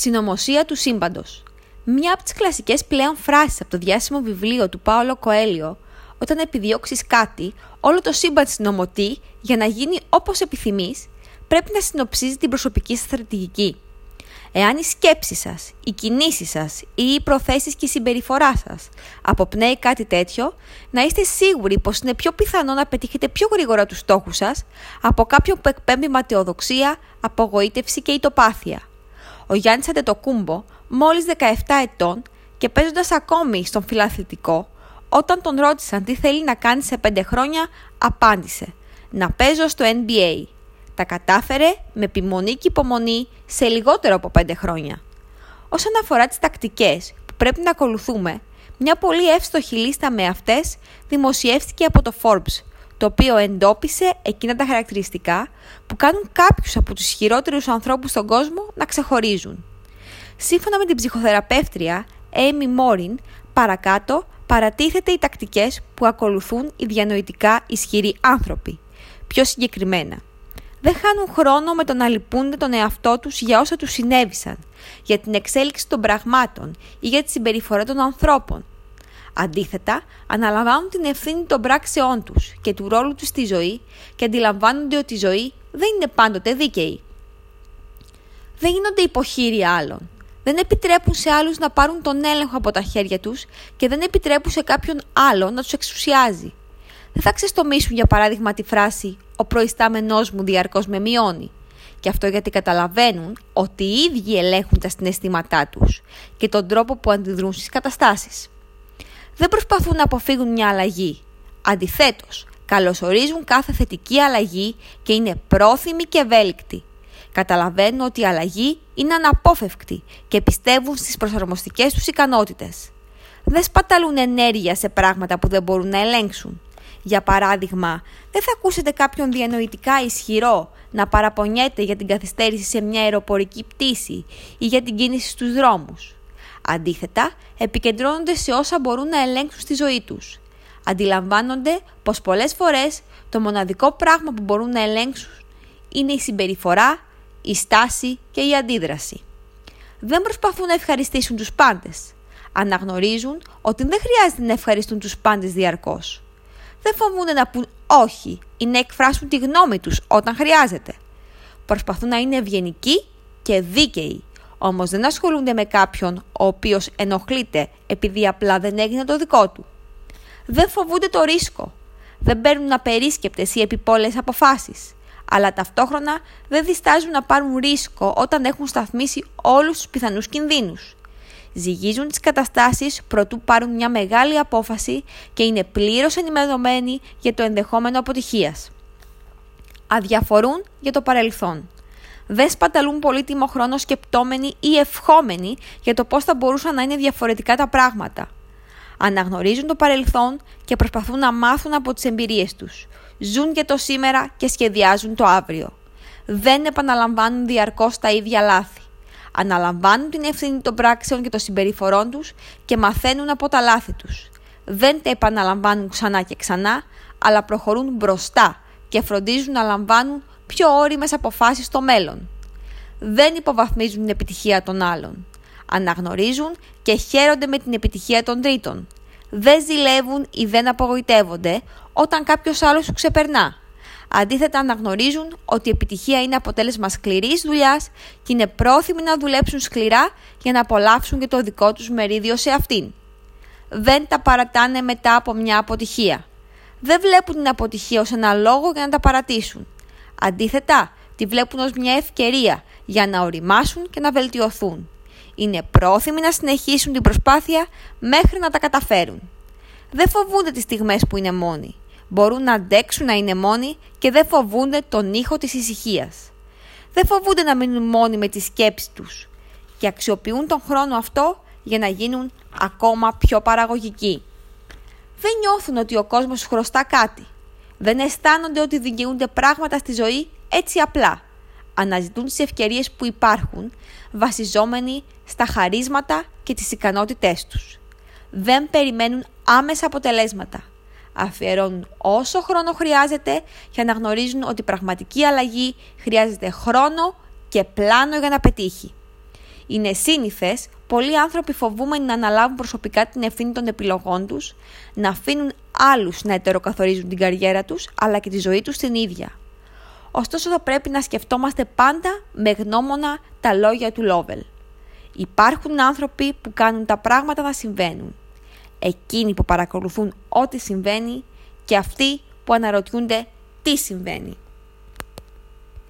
Συνωμοσία του σύμπαντος. Μια από τις κλασικές πλέον φράσεις από το διάσημο βιβλίο του Παολο Κοέλιο, όταν επιδιώξεις κάτι, όλο το σύμπαν συνωμοτεί για να γίνει όπως επιθυμείς, πρέπει να συνοψίζει την προσωπική σας στρατηγική. Εάν οι σκέψεις σας, οι κινήσεις σας ή οι προθέσεις και η συμπεριφορά σας αποπνέει κάτι τέτοιο, να είστε σίγουροι πως είναι πιο πιθανό να πετύχετε πιο γρήγορα τους στόχους σας από κάποιον που εκπέμπει ματαιοδοξία, απογοήτευση και ητοπάθεια. Ο Γιάννης Αντετοκουμπο, μόλις 17 ετών και παίζοντας ακόμη στον φιλαθλητικό, όταν τον ρώτησαν τι θέλει να κάνει σε 5 χρόνια, απάντησε «Να παίζω στο NBA». Τα κατάφερε με επιμονή και υπομονή σε λιγότερο από 5 χρόνια. Όσον αφορά τις τακτικές που πρέπει να ακολουθούμε, μια πολύ εύστοχη λίστα με αυτές δημοσιεύτηκε από το Forbes, το οποίο εντόπισε εκείνα τα χαρακτηριστικά που κάνουν κάποιους από τους χειρότερους ανθρώπους στον κόσμο να ξεχωρίζουν. Σύμφωνα με την ψυχοθεραπεύτρια Amy Morin, παρακάτω παρατίθεται οι τακτικές που ακολουθούν οι διανοητικά ισχυροί άνθρωποι. Πιο συγκεκριμένα, δεν χάνουν χρόνο με το να λυπούνται τον εαυτό τους για όσα τους συνέβησαν, για την εξέλιξη των πραγμάτων ή για τη συμπεριφορά των ανθρώπων. Αντίθετα, αναλαμβάνουν την ευθύνη των πράξεών τους και του ρόλου τους στη ζωή και αντιλαμβάνονται ότι η ζωή δεν είναι πάντοτε δίκαιη. Δεν γίνονται υποχείρια άλλων. Δεν επιτρέπουν σε άλλους να πάρουν τον έλεγχο από τα χέρια τους και δεν επιτρέπουν σε κάποιον άλλον να τους εξουσιάζει. Δεν θα ξεστομίσουν, για παράδειγμα, τη φράση «Ο προϊστάμενός μου διαρκώς με μειώνει». Και αυτό γιατί καταλαβαίνουν ότι οι ίδιοι ελέγχουν τα συναισθήματά τους και τον τρόπο που αντιδρούν στις καταστάσεις. Δεν προσπαθούν να αποφύγουν μια αλλαγή. Αντιθέτως, καλωσορίζουν κάθε θετική αλλαγή και είναι πρόθυμοι και ευέλικτοι. Καταλαβαίνουν ότι η αλλαγή είναι αναπόφευκτη και πιστεύουν στις προσαρμοστικές τους ικανότητες. Δεν σπαταλούν ενέργεια σε πράγματα που δεν μπορούν να ελέγξουν. Για παράδειγμα, δεν θα ακούσετε κάποιον διανοητικά ισχυρό να παραπονιέται για την καθυστέρηση σε μια αεροπορική πτήση ή για την κίνηση στους δρόμους. Αντίθετα, επικεντρώνονται σε όσα μπορούν να ελέγξουν στη ζωή τους. Αντιλαμβάνονται πως πολλές φορές το μοναδικό πράγμα που μπορούν να ελέγξουν είναι η συμπεριφορά, η στάση και η αντίδραση. Δεν προσπαθούν να ευχαριστήσουν τους πάντες. Αναγνωρίζουν ότι δεν χρειάζεται να ευχαριστούν τους πάντες διαρκώς. Δεν φοβούνται να πούν όχι ή να εκφράσουν τη γνώμη τους όταν χρειάζεται. Προσπαθούν να είναι ευγενικοί και δίκαιοι, όμως δεν ασχολούνται με κάποιον ο οποίος ενοχλείται επειδή απλά δεν έγινε το δικό του. Δεν φοβούνται το ρίσκο. Δεν παίρνουν απερίσκεπτες ή επιπόλαιες αποφάσεις, αλλά ταυτόχρονα δεν διστάζουν να πάρουν ρίσκο όταν έχουν σταθμίσει όλους τους πιθανούς κινδύνους. Ζυγίζουν τις καταστάσεις προτού πάρουν μια μεγάλη απόφαση και είναι πλήρως ενημερωμένοι για το ενδεχόμενο αποτυχίας. Αδιαφορούν για το παρελθόν. Δεν σπαταλούν πολύτιμο χρόνο σκεπτόμενοι ή ευχόμενοι για το πώς θα μπορούσαν να είναι διαφορετικά τα πράγματα. Αναγνωρίζουν το παρελθόν και προσπαθούν να μάθουν από τις εμπειρίες τους. Ζουν για το σήμερα και σχεδιάζουν το αύριο. Δεν επαναλαμβάνουν διαρκώς τα ίδια λάθη. Αναλαμβάνουν την ευθύνη των πράξεων και των συμπεριφορών τους και μαθαίνουν από τα λάθη τους. Δεν τα επαναλαμβάνουν ξανά και ξανά, αλλά προχωρούν μπροστά και φροντίζουν να λαμβάνουν πιο όριμες αποφάσεις στο μέλλον. Δεν υποβαθμίζουν την επιτυχία των άλλων. Αναγνωρίζουν και χαίρονται με την επιτυχία των τρίτων. Δεν ζηλεύουν ή δεν απογοητεύονται όταν κάποιος άλλος τους ξεπερνά. Αντίθετα, αναγνωρίζουν ότι η επιτυχία είναι αποτέλεσμα σκληρής δουλειάς και είναι πρόθυμοι να δουλέψουν σκληρά για να απολαύσουν και το δικό τους μερίδιο σε αυτήν. Δεν τα παρατάνε μετά από μια αποτυχία. Δεν βλέπουν την αποτυχία ως ένα λόγο για να τα παρατήσουν. Αντίθετα, τη βλέπουν ως μια ευκαιρία για να οριμάσουν και να βελτιωθούν. Είναι πρόθυμοι να συνεχίσουν την προσπάθεια μέχρι να τα καταφέρουν. Δεν φοβούνται τις στιγμές που είναι μόνοι. Μπορούν να αντέξουν να είναι μόνοι και δεν φοβούνται τον ήχο της ησυχίας. Δεν φοβούνται να μείνουν μόνοι με τις σκέψεις τους και αξιοποιούν τον χρόνο αυτό για να γίνουν ακόμα πιο παραγωγικοί. Δεν νιώθουν ότι ο κόσμος χρωστά κάτι. Δεν αισθάνονται ότι δικαιούνται πράγματα στη ζωή έτσι απλά. Αναζητούν τις ευκαιρίες που υπάρχουν βασιζόμενοι στα χαρίσματα και τις ικανότητές τους. Δεν περιμένουν άμεσα αποτελέσματα. Αφιερώνουν όσο χρόνο χρειάζεται για να γνωρίζουν ότι η πραγματική αλλαγή χρειάζεται χρόνο και πλάνο για να πετύχει. Είναι σύνηθες πολλοί άνθρωποι φοβούμενοι να αναλάβουν προσωπικά την ευθύνη των επιλογών τους, να αφήνουν άλλους να ετεροκαθορίζουν την καριέρα τους, αλλά και τη ζωή τους την ίδια. Ωστόσο, θα πρέπει να σκεφτόμαστε πάντα με γνώμονα τα λόγια του Λόβελ. Υπάρχουν άνθρωποι που κάνουν τα πράγματα να συμβαίνουν. Εκείνοι που παρακολουθούν ό,τι συμβαίνει και αυτοί που αναρωτιούνται τι συμβαίνει.